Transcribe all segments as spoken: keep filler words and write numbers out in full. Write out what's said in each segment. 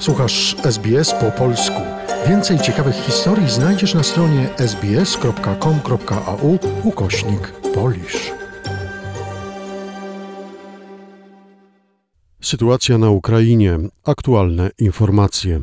Słuchasz S B S po polsku. Więcej ciekawych historii znajdziesz na stronie sbs.com.au ukośnik polisz. Sytuacja na Ukrainie. Aktualne informacje.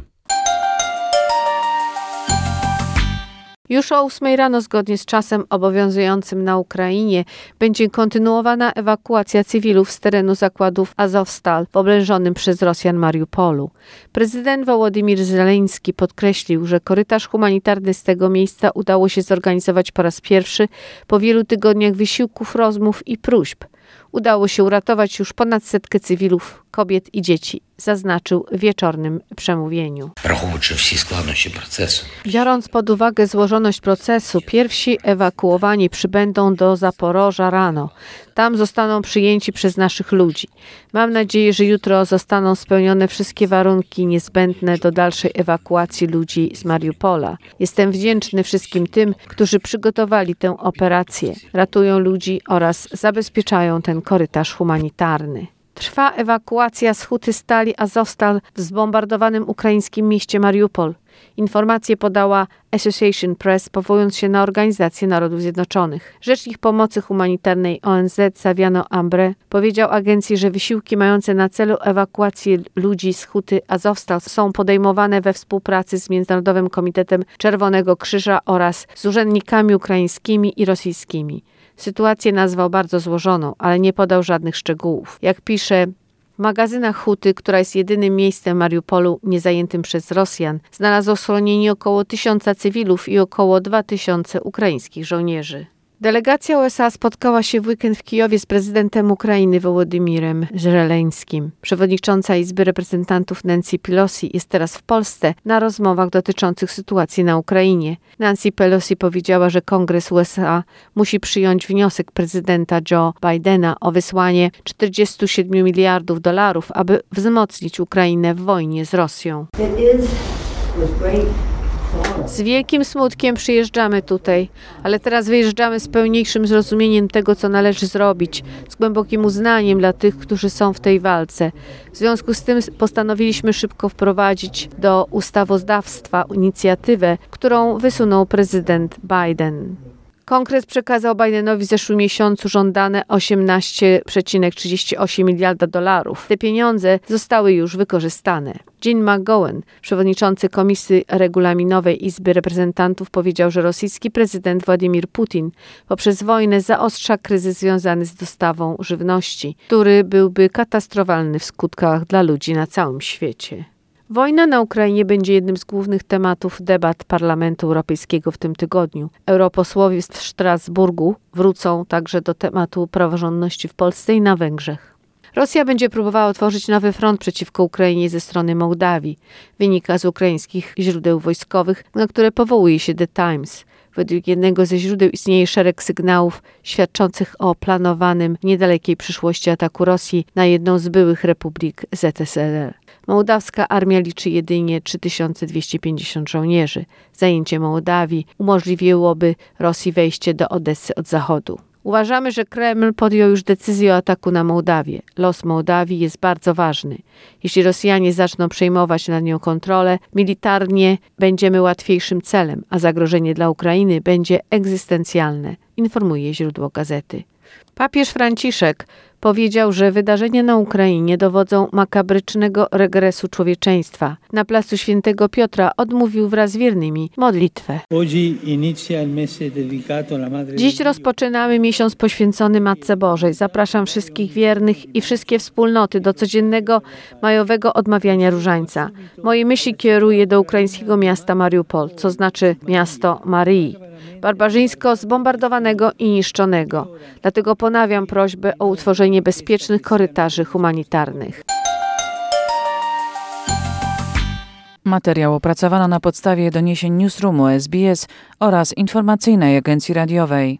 Już o ósmej rano, zgodnie z czasem obowiązującym na Ukrainie, będzie kontynuowana ewakuacja cywilów z terenu zakładów Azowstal w oblężonym przez Rosjan Mariupolu. Prezydent Wołodymyr Zełenski podkreślił, że korytarz humanitarny z tego miejsca udało się zorganizować po raz pierwszy po wielu tygodniach wysiłków, rozmów i próśb. Udało się uratować już ponad setkę cywilów, kobiet i dzieci, zaznaczył w wieczornym przemówieniu. Biorąc pod uwagę złożoność procesu, pierwsi ewakuowani przybędą do Zaporoża rano. Tam zostaną przyjęci przez naszych ludzi. Mam nadzieję, że jutro zostaną spełnione wszystkie warunki niezbędne do dalszej ewakuacji ludzi z Mariupola. Jestem wdzięczny wszystkim tym, którzy przygotowali tę operację, ratują ludzi oraz zabezpieczają ten korytarz humanitarny. Trwa ewakuacja z huty stali Azowstal w zbombardowanym ukraińskim mieście Mariupol. Informację podała Associated Press, powołując się na Organizację Narodów Zjednoczonych. Rzecznik Pomocy Humanitarnej O N Z Saviano Ambre powiedział agencji, że wysiłki mające na celu ewakuację ludzi z huty Azowstal są podejmowane we współpracy z Międzynarodowym Komitetem Czerwonego Krzyża oraz z urzędnikami ukraińskimi i rosyjskimi. Sytuację nazwał bardzo złożoną, ale nie podał żadnych szczegółów. Jak pisze, w magazynach huty, która jest jedynym miejscem Mariupolu niezajętym przez Rosjan, znalazło schronienie około tysiąca cywilów i około dwa tysiące ukraińskich żołnierzy. Delegacja U S A spotkała się w weekend w Kijowie z prezydentem Ukrainy Wołodymyrem Zełenskim. Przewodnicząca Izby Reprezentantów Nancy Pelosi jest teraz w Polsce na rozmowach dotyczących sytuacji na Ukrainie. Nancy Pelosi powiedziała, że Kongres U S A musi przyjąć wniosek prezydenta Joe Bidena o wysłanie czterdziestu siedmiu miliardów dolarów, aby wzmocnić Ukrainę w wojnie z Rosją. Z wielkim smutkiem przyjeżdżamy tutaj, ale teraz wyjeżdżamy z pełniejszym zrozumieniem tego, co należy zrobić, z głębokim uznaniem dla tych, którzy są w tej walce. W związku z tym postanowiliśmy szybko wprowadzić do ustawodawstwa inicjatywę, którą wysunął prezydent Biden. Kongres przekazał Bidenowi w zeszłym miesiącu żądane osiemnaście przecinek trzydzieści osiem miliarda dolarów. Te pieniądze zostały już wykorzystane. Jim McGowan, przewodniczący Komisji Regulaminowej Izby Reprezentantów, powiedział, że rosyjski prezydent Władimir Putin poprzez wojnę zaostrza kryzys związany z dostawą żywności, który byłby katastrofalny w skutkach dla ludzi na całym świecie. Wojna na Ukrainie będzie jednym z głównych tematów debat Parlamentu Europejskiego w tym tygodniu. Europosłowie w Strasburgu wrócą także do tematu praworządności w Polsce i na Węgrzech. Rosja będzie próbowała otworzyć nowy front przeciwko Ukrainie ze strony Mołdawii. Wynika z ukraińskich źródeł wojskowych, na które powołuje się The Times. Według jednego ze źródeł istnieje szereg sygnałów świadczących o planowanym w niedalekiej przyszłości ataku Rosji na jedną z byłych republik Z S R R. Mołdawska armia liczy jedynie trzy tysiące dwieście pięćdziesiąt żołnierzy. Zajęcie Mołdawii umożliwiłoby Rosji wejście do Odessy od zachodu. Uważamy, że Kreml podjął już decyzję o ataku na Mołdawię. Los Mołdawii jest bardzo ważny. Jeśli Rosjanie zaczną przejmować nad nią kontrolę, militarnie będziemy łatwiejszym celem, a zagrożenie dla Ukrainy będzie egzystencjalne, informuje źródło gazety. Papież Franciszek powiedział, że wydarzenia na Ukrainie dowodzą makabrycznego regresu człowieczeństwa. Na placu Świętego Piotra odmówił wraz z wiernymi modlitwę. Dziś rozpoczynamy miesiąc poświęcony Matce Bożej. Zapraszam wszystkich wiernych i wszystkie wspólnoty do codziennego majowego odmawiania różańca. Moje myśli kieruję do ukraińskiego miasta Mariupol, co znaczy miasto Maryi, barbarzyńsko zbombardowanego i niszczonego. Dlatego ponawiam prośbę o utworzenie bezpiecznych korytarzy humanitarnych. Materiał opracowano na podstawie doniesień Newsroomu S B S oraz informacyjnej agencji radiowej.